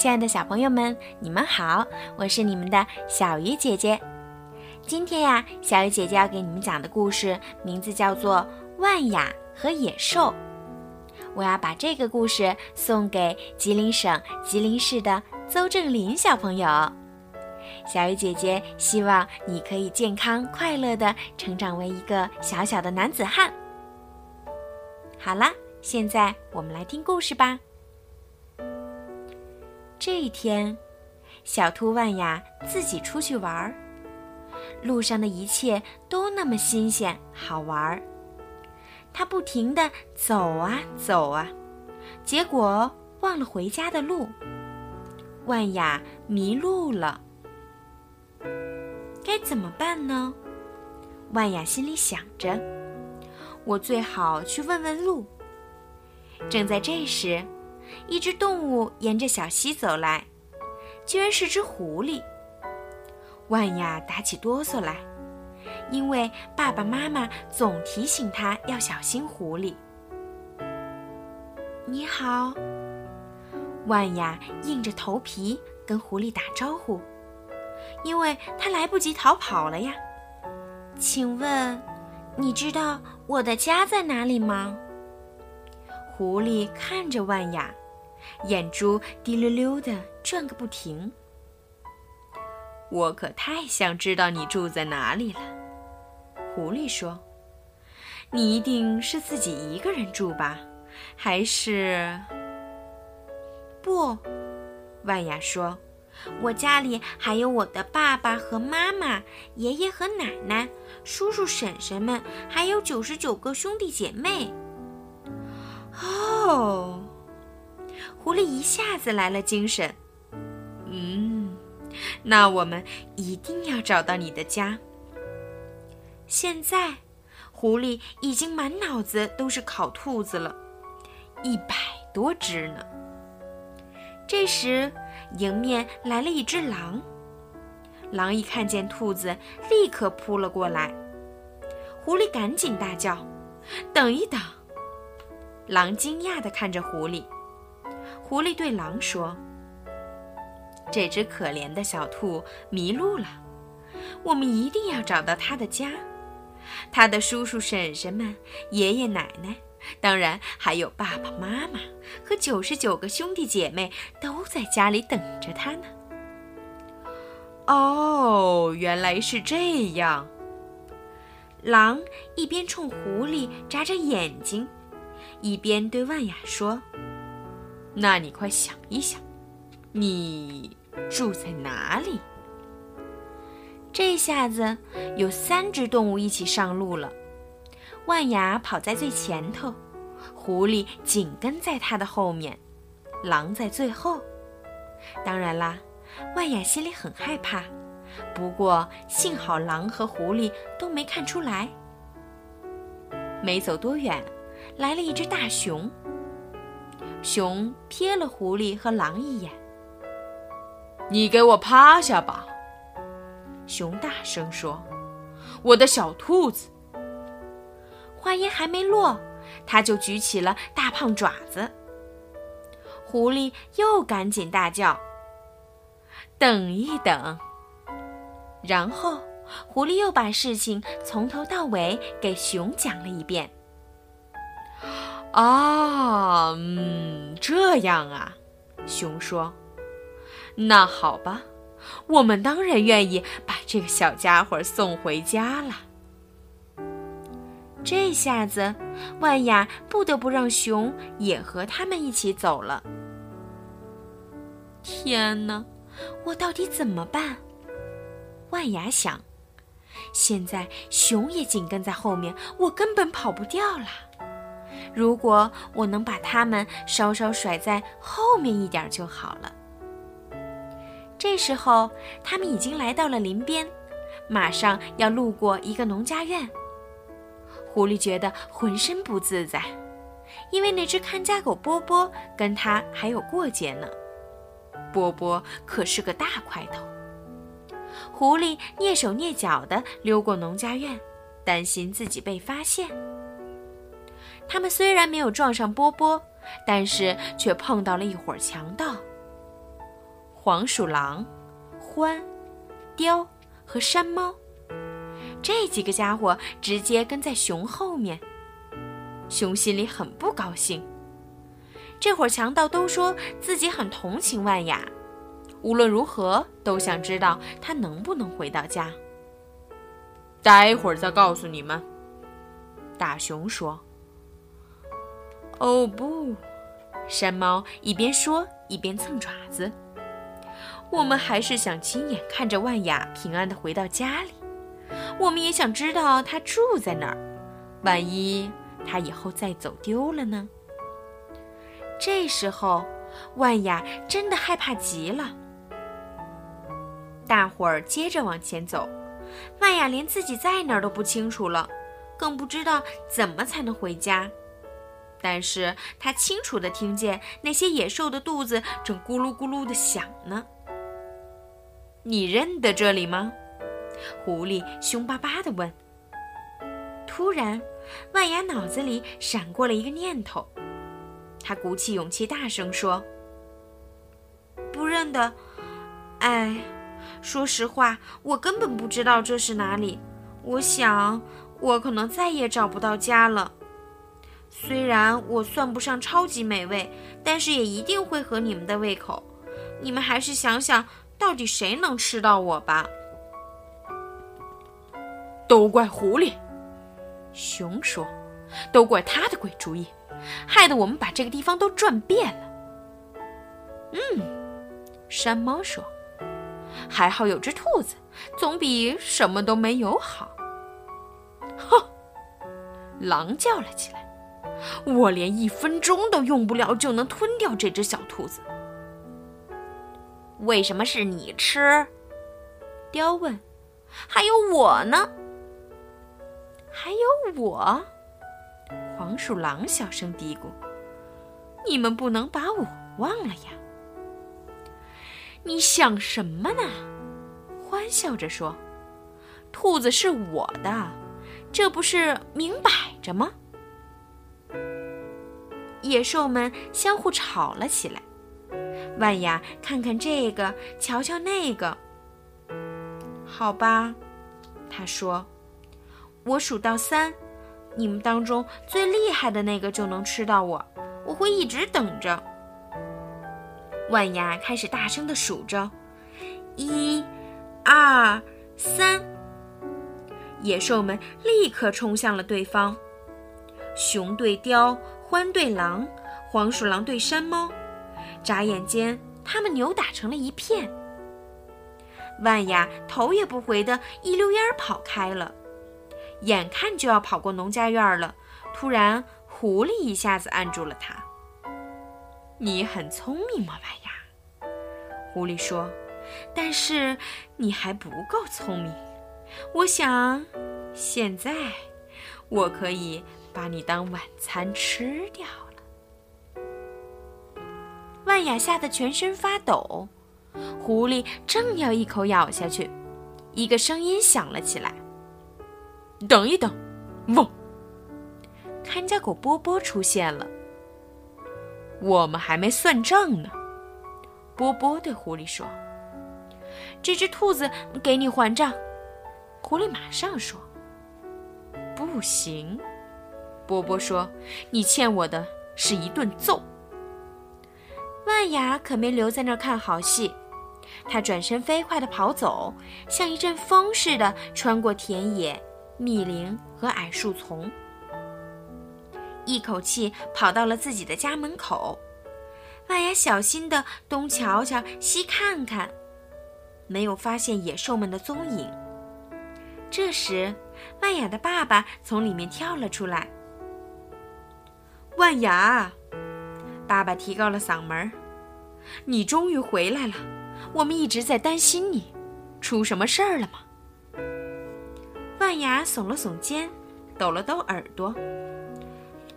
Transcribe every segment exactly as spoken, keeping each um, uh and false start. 亲爱的小朋友们，你们好，我是你们的小鱼姐姐。今天呀，小鱼姐姐要给你们讲的故事名字叫做《万雅和野兽》。我要把这个故事送给吉林省吉林市的邹正林小朋友。小鱼姐姐希望你可以健康快乐地成长为一个小小的男子汉。好啦，现在我们来听故事吧。这一天，小兔万雅自己出去玩，路上的一切都那么新鲜好玩。它不停地走啊走啊，结果忘了回家的路，万雅迷路了。该怎么办呢？万雅心里想着，我最好去问问路。正在这时，一只动物沿着小溪走来，居然是只狐狸。万雅打起哆嗦来，因为爸爸妈妈总提醒她要小心狐狸。你好，万雅硬着头皮跟狐狸打招呼，因为她来不及逃跑了呀。请问，你知道我的家在哪里吗？狐狸看着万雅，眼珠滴溜溜的转个不停。我可太想知道你住在哪里了，狐狸说。你一定是自己一个人住吧？还是……不，万雅说，我家里还有我的爸爸和妈妈、爷爷和奶奶、叔叔婶婶们，还有九十九个兄弟姐妹。哦，狐狸一下子来了精神。嗯，那我们一定要找到你的家。现在，狐狸已经满脑子都是烤兔子了，一百多只呢。这时，迎面来了一只狼。狼一看见兔子，立刻扑了过来。狐狸赶紧大叫：“等一等！”狼惊讶地看着狐狸，狐狸对狼说：“这只可怜的小兔迷路了，我们一定要找到它的家，它的叔叔婶婶们、爷爷奶奶，当然还有爸爸妈妈和九十九个兄弟姐妹都在家里等着它呢。”哦，原来是这样。狼一边冲狐狸眨着眼睛，一边对万雅说：“那你快想一想，你住在哪里？”这下子有三只动物一起上路了，万雅跑在最前头，狐狸紧跟在它的后面，狼在最后。当然啦，万雅心里很害怕，不过幸好狼和狐狸都没看出来。没走多远，来了一只大熊，熊瞥了狐狸和狼一眼。你给我趴下吧，熊大声说，我的小兔子。话音还没落，他就举起了大胖爪子。狐狸又赶紧大叫：等一等！然后狐狸又把事情从头到尾给熊讲了一遍。啊，嗯，这样啊，熊说，那好吧，我们当然愿意把这个小家伙送回家了。这下子，万雅不得不让熊也和他们一起走了。天哪，我到底怎么办？万雅想，现在熊也紧跟在后面，我根本跑不掉了。如果我能把它们稍稍甩在后面一点就好了。这时候，他们已经来到了林边，马上要路过一个农家院。狐狸觉得浑身不自在，因为那只看家狗波波跟他还有过节呢。波波可是个大块头。狐狸蹑手蹑脚地溜过农家院，担心自己被发现。他们虽然没有撞上波波，但是却碰到了一伙强盗。黄鼠狼、獾、雕和山猫，这几个家伙直接跟在熊后面。熊心里很不高兴。这伙强盗都说自己很同情万雅，无论如何都想知道他能不能回到家。待会儿再告诉你们，大熊说。哦不，山猫一边说一边蹭爪子。我们还是想亲眼看着万雅平安地回到家里，我们也想知道她住在哪儿，万一她以后再走丢了呢？这时候，万雅真的害怕极了。大伙儿接着往前走，万雅连自己在哪儿都不清楚了，更不知道怎么才能回家。但是她清楚地听见那些野兽的肚子正咕噜咕噜地响呢。你认得这里吗？狐狸凶巴巴地问。突然，万雅脑子里闪过了一个念头。他鼓起勇气大声说：不认得，哎，说实话，我根本不知道这是哪里，我想我可能再也找不到家了。虽然我算不上超级美味，但是也一定会合你们的胃口，你们还是想想到底谁能吃到我吧。都怪狐狸，熊说，都怪他的鬼主意，害得我们把这个地方都转遍了。嗯，山猫说，还好有只兔子，总比什么都没有好。哼，狼叫了起来，我连一分钟都用不了就能吞掉这只小兔子。为什么是你吃？雕问。还有我呢？还有我？黄鼠狼小声嘀咕：“你们不能把我忘了呀！”你想什么呢？欢笑着说：“兔子是我的，这不是明摆着吗？”野兽们相互吵了起来。万雅看看这个，瞧瞧那个。好吧，他说：“我数到三。”你们当中最厉害的那个就能吃到我，我会一直等着。万雅开始大声地数着，一、二、三。野兽们立刻冲向了对方，熊对雕，獾对狼，黄鼠狼对山猫。眨眼间，他们扭打成了一片。万雅头也不回地一溜烟跑开了。眼看就要跑过农家院了，突然狐狸一下子按住了他。你很聪明吗，万雅？狐狸说，但是你还不够聪明，我想现在我可以把你当晚餐吃掉了。万雅吓得全身发抖，狐狸正要一口咬下去，一个声音响了起来。等一等，汪！看家狗波波出现了。我们还没算账呢，波波对狐狸说。这只兔子给你还账，狐狸马上说。不行，波波说，你欠我的是一顿揍。万雅可没留在那儿看好戏，她转身飞快地跑走，像一阵风似的穿过田野、密林和矮树丛，一口气跑到了自己的家门口。万雅小心地东瞧瞧西看看，没有发现野兽们的踪影。这时，万雅的爸爸从里面跳了出来。万雅，爸爸提高了嗓门，你终于回来了，我们一直在担心你，出什么事儿了吗？万雅耸了耸肩，抖了抖耳朵。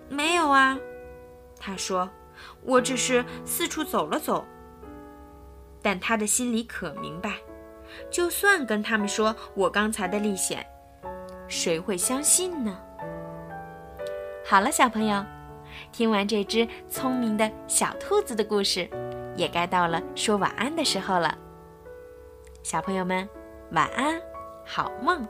没有啊，她说，我只是四处走了走。但她的心里可明白，就算跟他们说我刚才的历险，谁会相信呢？好了，小朋友，听完这只聪明的小兔子的故事，也该到了说晚安的时候了。小朋友们，晚安，好梦。